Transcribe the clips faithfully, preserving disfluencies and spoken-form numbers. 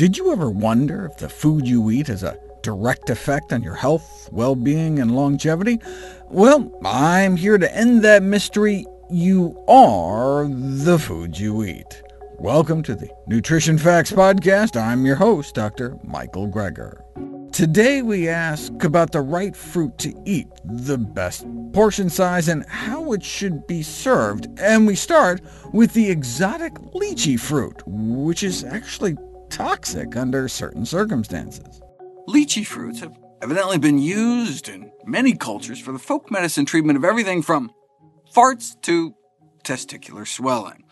Did you ever wonder if the food you eat has a direct effect on your health, well-being, and longevity? Well, I'm here to end that mystery. You are the food you eat. Welcome to the Nutrition Facts Podcast. I'm your host, Doctor Michael Greger. Today we ask about the right fruit to eat, the best portion size, and how it should be served. And we start with the exotic lychee fruit, which is actually toxic under certain circumstances. Lychee fruits have evidently been used in many cultures for the folk medicine treatment of everything from farts to testicular swelling.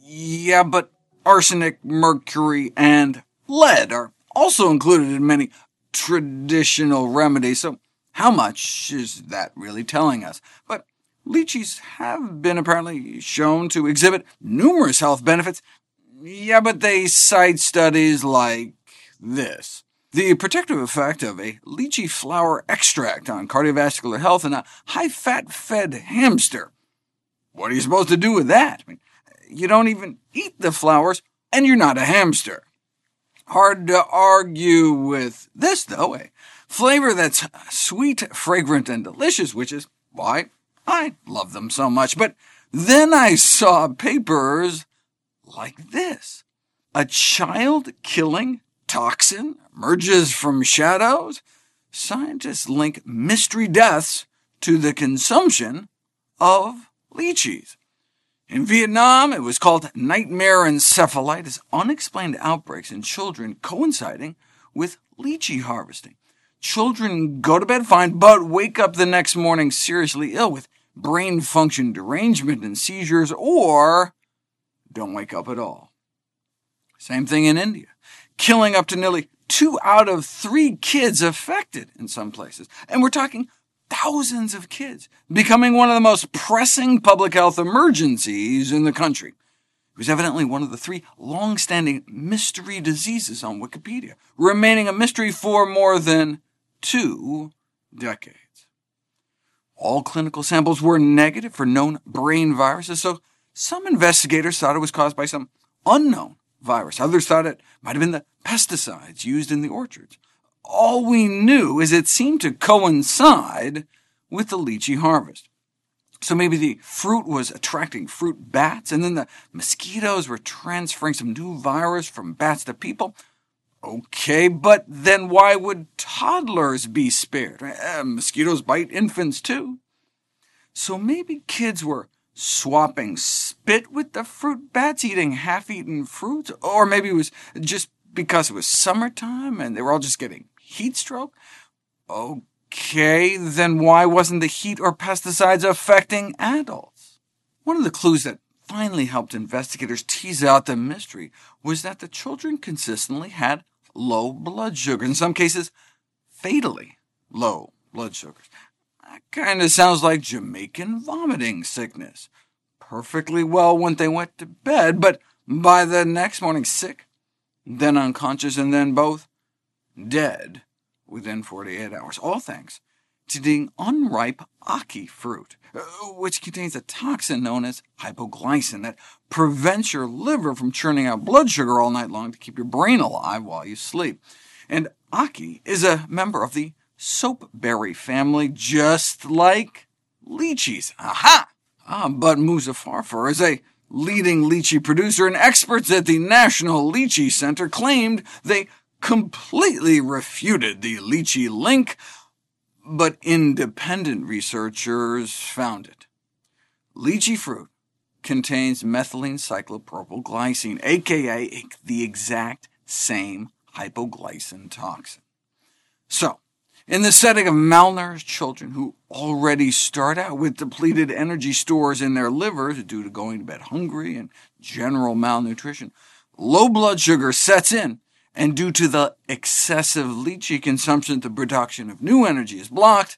Yeah, but arsenic, mercury, and lead are also included in many traditional remedies, so how much is that really telling us? But lychees have been apparently shown to exhibit numerous health benefits. Yeah, but they cite studies like this. The protective effect of a lychee flower extract on cardiovascular health in a high-fat-fed hamster. What are you supposed to do with that? I mean, you don't even eat the flowers, and you're not a hamster. Hard to argue with this, though. A flavor that's sweet, fragrant, and delicious, which is why I love them so much. But then I saw papers like this. A child-killing toxin emerges from shadows. Scientists link mystery deaths to the consumption of lychees. In Vietnam, it was called nightmare encephalitis, unexplained outbreaks in children coinciding with lychee harvesting. Children go to bed fine, but wake up the next morning seriously ill with brain function derangement and seizures, or don't wake up at all. Same thing in India, killing up to nearly two out of three kids affected in some places. And we're talking thousands of kids, becoming one of the most pressing public health emergencies in the country. It was evidently one of the three long-standing mystery diseases on Wikipedia, remaining a mystery for more than two decades. All clinical samples were negative for known brain viruses, so some investigators thought it was caused by some unknown virus. Others thought it might have been the pesticides used in the orchards. All we knew is it seemed to coincide with the lychee harvest. So maybe the fruit was attracting fruit bats, and then the mosquitoes were transferring some new virus from bats to people. Okay, but then why would toddlers be spared? Eh, mosquitoes bite infants, too. So maybe kids were swapping spit with the fruit bats, eating half-eaten fruits, or maybe it was just because it was summertime and they were all just getting heat stroke? Okay, then why wasn't the heat or pesticides affecting adults? One of the clues that finally helped investigators tease out the mystery was that the children consistently had low blood sugar, in some cases fatally low blood sugars. That kind of sounds like Jamaican vomiting sickness. Perfectly well when they went to bed, but by the next morning sick, then unconscious, and then both dead within forty-eight hours, all thanks to eating unripe ackee fruit, which contains a toxin known as hypoglycin that prevents your liver from churning out blood sugar all night long to keep your brain alive while you sleep. And ackee is a member of the soapberry family, just like lychees. Aha! Ah, but Muzaffarfer is a leading lychee producer, and experts at the National Lychee Center claimed they completely refuted the lychee link, but independent researchers found it. Lychee fruit contains methylene cyclopropylglycine, a k a the exact same hypoglycin toxin. So, in the setting of malnourished children who already start out with depleted energy stores in their livers due to going to bed hungry and general malnutrition, low blood sugar sets in, and due to the excessive lychee consumption, the production of new energy is blocked,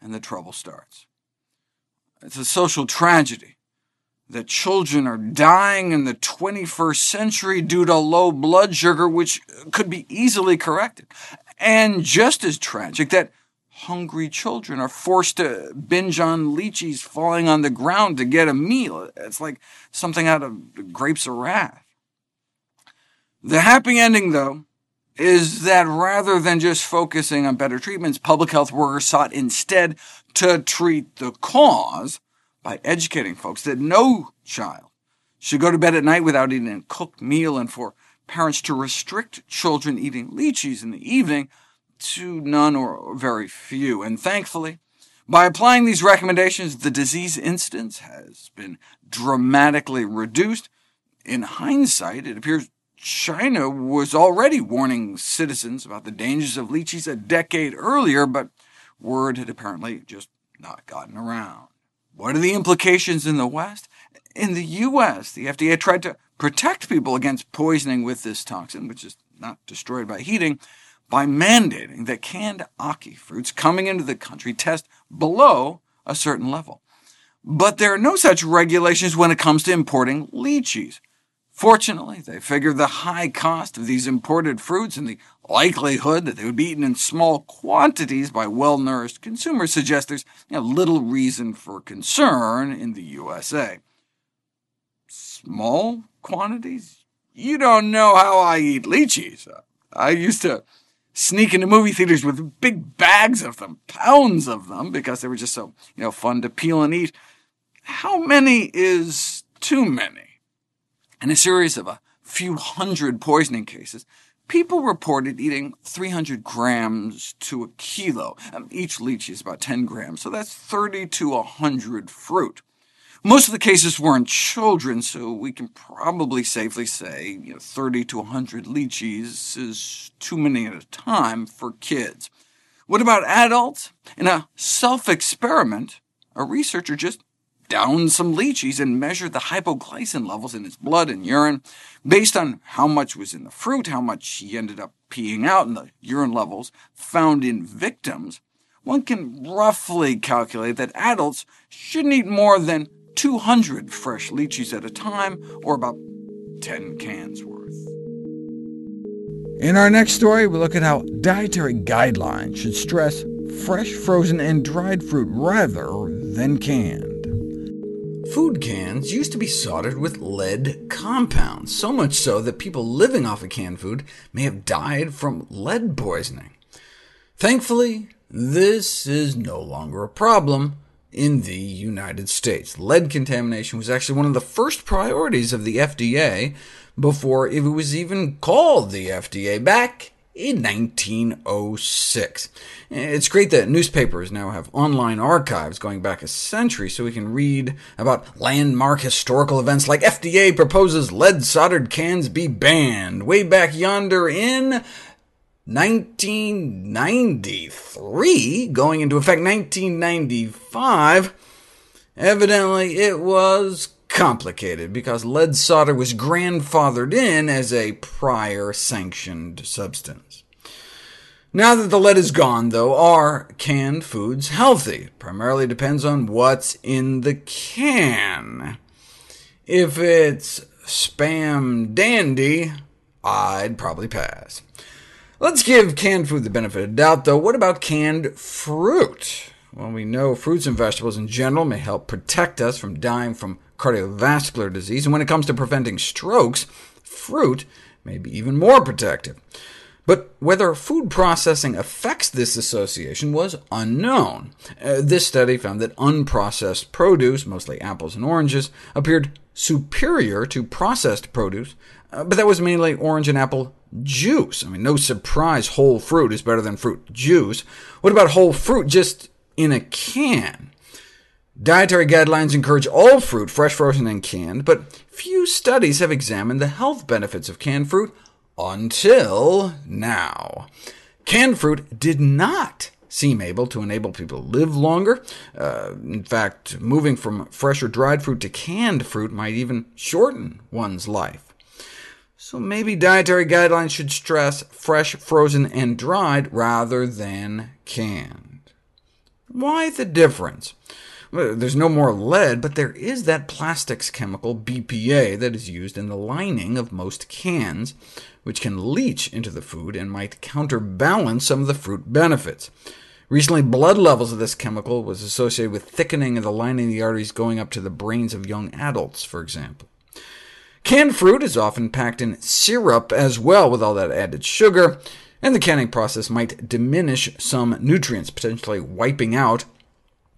and the trouble starts. It's a social tragedy that children are dying in the twenty-first century due to low blood sugar, which could be easily corrected. And just as tragic that hungry children are forced to binge on lychees falling on the ground to get a meal. It's like something out of Grapes of Wrath. The happy ending, though, is that rather than just focusing on better treatments, public health workers sought instead to treat the cause by educating folks that no child should go to bed at night without eating a cooked meal, and for parents to restrict children eating lychees in the evening to none or very few. And thankfully, by applying these recommendations, the disease incidence has been dramatically reduced. In hindsight, it appears China was already warning citizens about the dangers of lychees a decade earlier, but word had apparently just not gotten around. What are the implications in the West? In the U S, the F D A tried to protect people against poisoning with this toxin, which is not destroyed by heating, by mandating that canned aki fruits coming into the country test below a certain level. But there are no such regulations when it comes to importing lychees. Fortunately, they figured the high cost of these imported fruits and the likelihood that they would be eaten in small quantities by well-nourished consumers suggests there's you know, little reason for concern in the U S A. Small quantities? You don't know how I eat lychees. I used to sneak into movie theaters with big bags of them, pounds of them, because they were just so you know fun to peel and eat. How many is too many? In a series of a few hundred poisoning cases, people reported eating three hundred grams to a kilo. Um, each lychee is about ten grams, so that's thirty to one hundred fruit. Most of the cases weren't children, so we can probably safely say you know, thirty to one hundred lychees is too many at a time for kids. What about adults? In a self-experiment, a researcher just down some lychees and measured the hypoglycin levels in his blood and urine. Based on how much was in the fruit, how much he ended up peeing out, and the urine levels found in victims, one can roughly calculate that adults shouldn't eat more than two hundred fresh lychees at a time, or about ten cans worth. In our next story, we look at how dietary guidelines should stress fresh, frozen, and dried fruit rather than canned. Food cans used to be soldered with lead compounds, so much so that people living off of canned food may have died from lead poisoning. Thankfully, this is no longer a problem in the United States. Lead contamination was actually one of the first priorities of the F D A before it was even called the F D A back in nineteen oh six. It's great that newspapers now have online archives going back a century, so we can read about landmark historical events like F D A proposes lead-soldered cans be banned, way back yonder in nineteen ninety-three, going into effect nineteen ninety-five. Evidently, it was complicated, because lead solder was grandfathered in as a prior sanctioned substance. Now that the lead is gone, though, are canned foods healthy? It primarily depends on what's in the can. If it's Spam Dandy, I'd probably pass. Let's give canned food the benefit of doubt, though. What about canned fruit? Well, we know fruits and vegetables in general may help protect us from dying from cardiovascular disease, and when it comes to preventing strokes, fruit may be even more protective. But whether food processing affects this association was unknown. Uh, this study found that unprocessed produce, mostly apples and oranges, appeared superior to processed produce, uh, but that was mainly orange and apple juice. I mean, no surprise whole fruit is better than fruit juice. What about whole fruit just in a can? Dietary guidelines encourage all fruit, fresh, frozen, and canned, but few studies have examined the health benefits of canned fruit until now. Canned fruit did not seem able to enable people to live longer. Uh, in fact, moving from fresh or dried fruit to canned fruit might even shorten one's life. So maybe dietary guidelines should stress fresh, frozen, and dried rather than canned. Why the difference? There's no more lead, but there is that plastics chemical, B P A, that is used in the lining of most cans, which can leach into the food and might counterbalance some of the fruit benefits. Recently, blood levels of this chemical was associated with thickening of the lining of the arteries going up to the brains of young adults, for example. Canned fruit is often packed in syrup as well, with all that added sugar, and the canning process might diminish some nutrients, potentially wiping out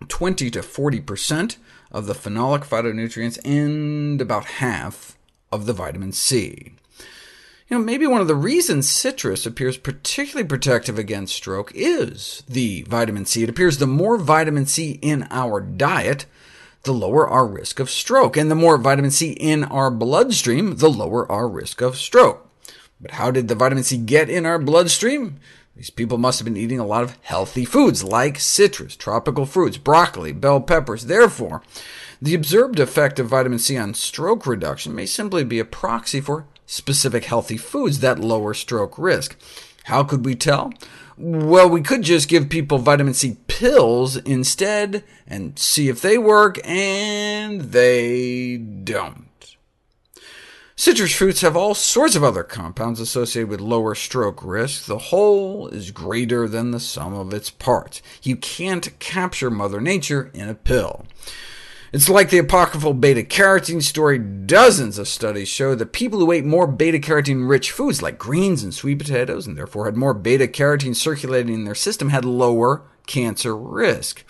twenty to forty percent of the phenolic phytonutrients and about half of the vitamin C. You know, maybe one of the reasons citrus appears particularly protective against stroke is the vitamin C. It appears the more vitamin C in our diet, the lower our risk of stroke, and the more vitamin C in our bloodstream, the lower our risk of stroke. But how did the vitamin C get in our bloodstream? These people must have been eating a lot of healthy foods, like citrus, tropical fruits, broccoli, bell peppers. Therefore, the observed effect of vitamin C on stroke reduction may simply be a proxy for specific healthy foods that lower stroke risk. How could we tell? Well, we could just give people vitamin C pills instead and see if they work, and they don't. Citrus fruits have all sorts of other compounds associated with lower stroke risk. The whole is greater than the sum of its parts. You can't capture Mother Nature in a pill. It's like the apocryphal beta-carotene story. Dozens of studies show that people who ate more beta-carotene-rich foods, like greens and sweet potatoes, and therefore had more beta-carotene circulating in their system, had lower cancer risk.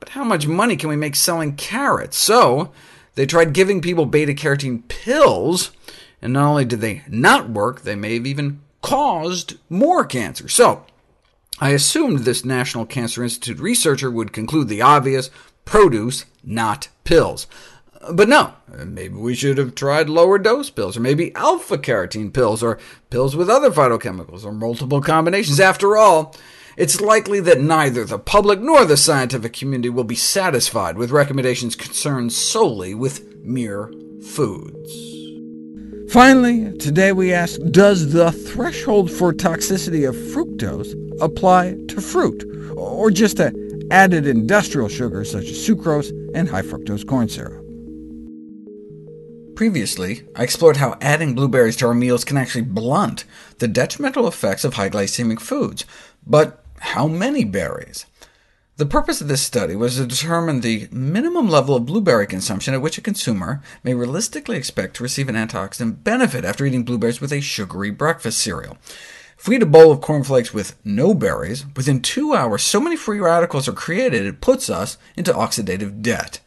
But how much money can we make selling carrots? So they tried giving people beta-carotene pills, and not only did they not work, they may have even caused more cancer. So I assumed this National Cancer Institute researcher would conclude the obvious: produce, not pills. But no, maybe we should have tried lower-dose pills, or maybe alpha-carotene pills, or pills with other phytochemicals, or multiple combinations. After all, it's likely that neither the public nor the scientific community will be satisfied with recommendations concerned solely with mere foods. Finally, today we ask, does the threshold for toxicity of fructose apply to fruit, or just to added industrial sugars such as sucrose and high-fructose corn syrup? Previously, I explored how adding blueberries to our meals can actually blunt the detrimental effects of high glycemic foods. But how many berries? The purpose of this study was to determine the minimum level of blueberry consumption at which a consumer may realistically expect to receive an antioxidant benefit after eating blueberries with a sugary breakfast cereal. If we eat a bowl of cornflakes with no berries, within two hours so many free radicals are created it puts us into oxidative debt.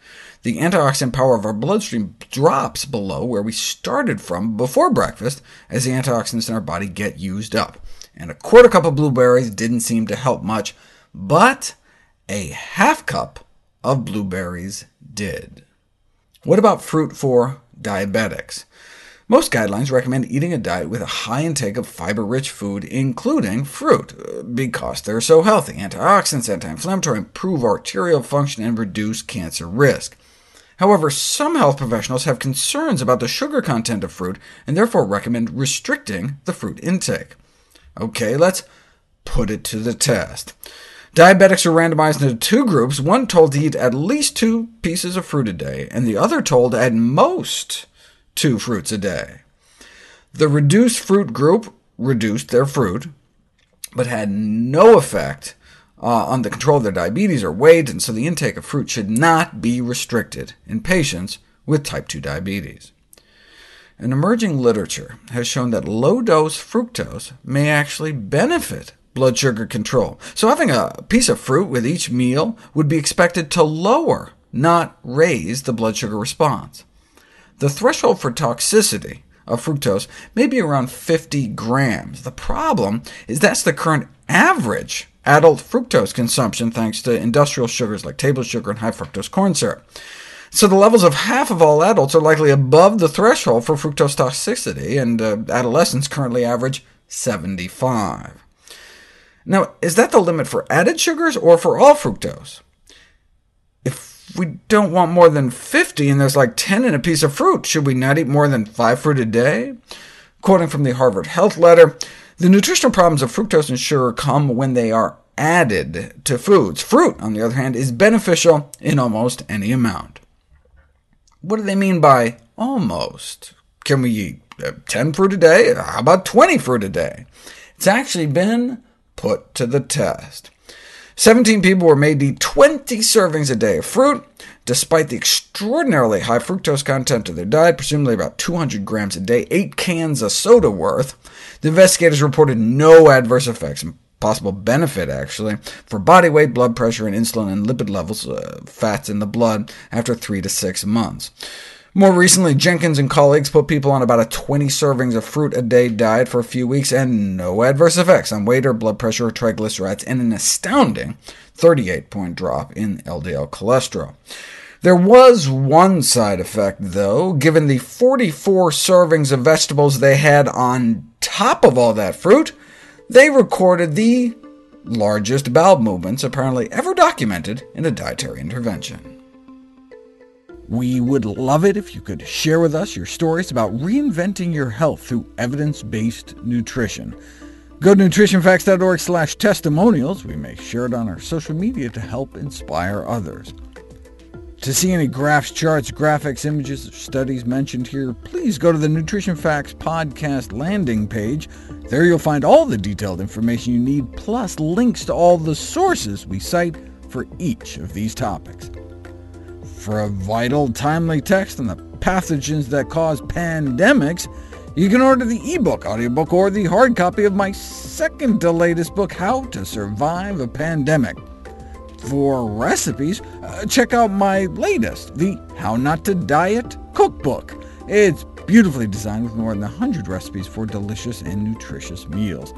The antioxidant power of our bloodstream drops below where we started from before breakfast as the antioxidants in our body get used up. And a quarter cup of blueberries didn't seem to help much, but a half cup of blueberries did. What about fruit for diabetics? Most guidelines recommend eating a diet with a high intake of fiber-rich food, including fruit, because they're so healthy. Antioxidants, anti-inflammatory, improve arterial function, and reduce cancer risk. However, some health professionals have concerns about the sugar content of fruit, and therefore recommend restricting the fruit intake. OK, let's put it to the test. Diabetics were randomized into two groups, one told to eat at least two pieces of fruit a day, and the other told at most two fruits a day. The reduced fruit group reduced their fruit, but had no effect Uh, on the control of their diabetes or weight, and so the intake of fruit should not be restricted in patients with type two diabetes. An emerging literature has shown that low-dose fructose may actually benefit blood sugar control, so having a piece of fruit with each meal would be expected to lower, not raise, the blood sugar response. The threshold for toxicity of fructose may be around fifty grams. The problem is that's the current average adult fructose consumption, thanks to industrial sugars like table sugar and high-fructose corn syrup. So the levels of half of all adults are likely above the threshold for fructose toxicity, and uh, adolescents currently average seventy-five. Now, is that the limit for added sugars or for all fructose? If we don't want more than fifty, and there's like ten in a piece of fruit, should we not eat more than five fruit a day? Quoting from the Harvard Health Letter, "The nutritional problems of fructose and sugar come when they are added to foods. Fruit, on the other hand, is beneficial in almost any amount." What do they mean by almost? Can we eat ten fruit a day? How about twenty fruit a day? It's actually been put to the test. seventeen people were made to eat twenty servings a day of fruit, Despite the extraordinarily high fructose content of their diet, presumably about two hundred grams a day, eight cans of soda worth, the investigators reported no adverse effects, and possible benefit, actually, for body weight, blood pressure, and insulin and lipid levels, uh, fats in the blood, after three to six months. More recently, Jenkins and colleagues put people on about a twenty servings of fruit a day diet for a few weeks, and no adverse effects on weight or blood pressure or triglycerides, and an astounding thirty-eight point drop in L D L cholesterol. There was one side effect, though. Given the forty-four servings of vegetables they had on top of all that fruit, they recorded the largest bowel movements apparently ever documented in a dietary intervention. We would love it if you could share with us your stories about reinventing your health through evidence-based nutrition. Go to nutrition facts dot org slash testimonials. We may share it on our social media to help inspire others. To see any graphs, charts, graphics, images, or studies mentioned here, please go to the Nutrition Facts Podcast landing page. There you'll find all the detailed information you need, plus links to all the sources we cite for each of these topics. For a vital, timely text on the pathogens that cause pandemics, you can order the ebook, audiobook, or the hard copy of my second-to-latest book, How to Survive a Pandemic. For recipes, uh, check out my latest, the How Not to Diet Cookbook. It's beautifully designed with more than one hundred recipes for delicious and nutritious meals.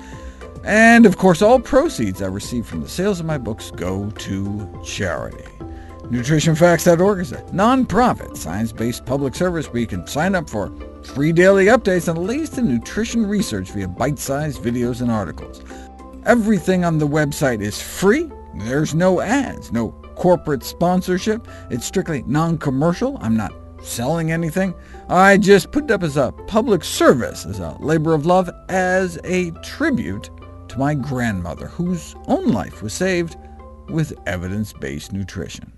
And of course, all proceeds I receive from the sales of my books go to charity. nutrition facts dot org is a nonprofit, science-based public service where you can sign up for free daily updates on the latest in nutrition research via bite-sized videos and articles. Everything on the website is free. There's no ads, no corporate sponsorship. It's strictly non-commercial. I'm not selling anything. I just put it up as a public service, as a labor of love, as a tribute to my grandmother, whose own life was saved with evidence-based nutrition.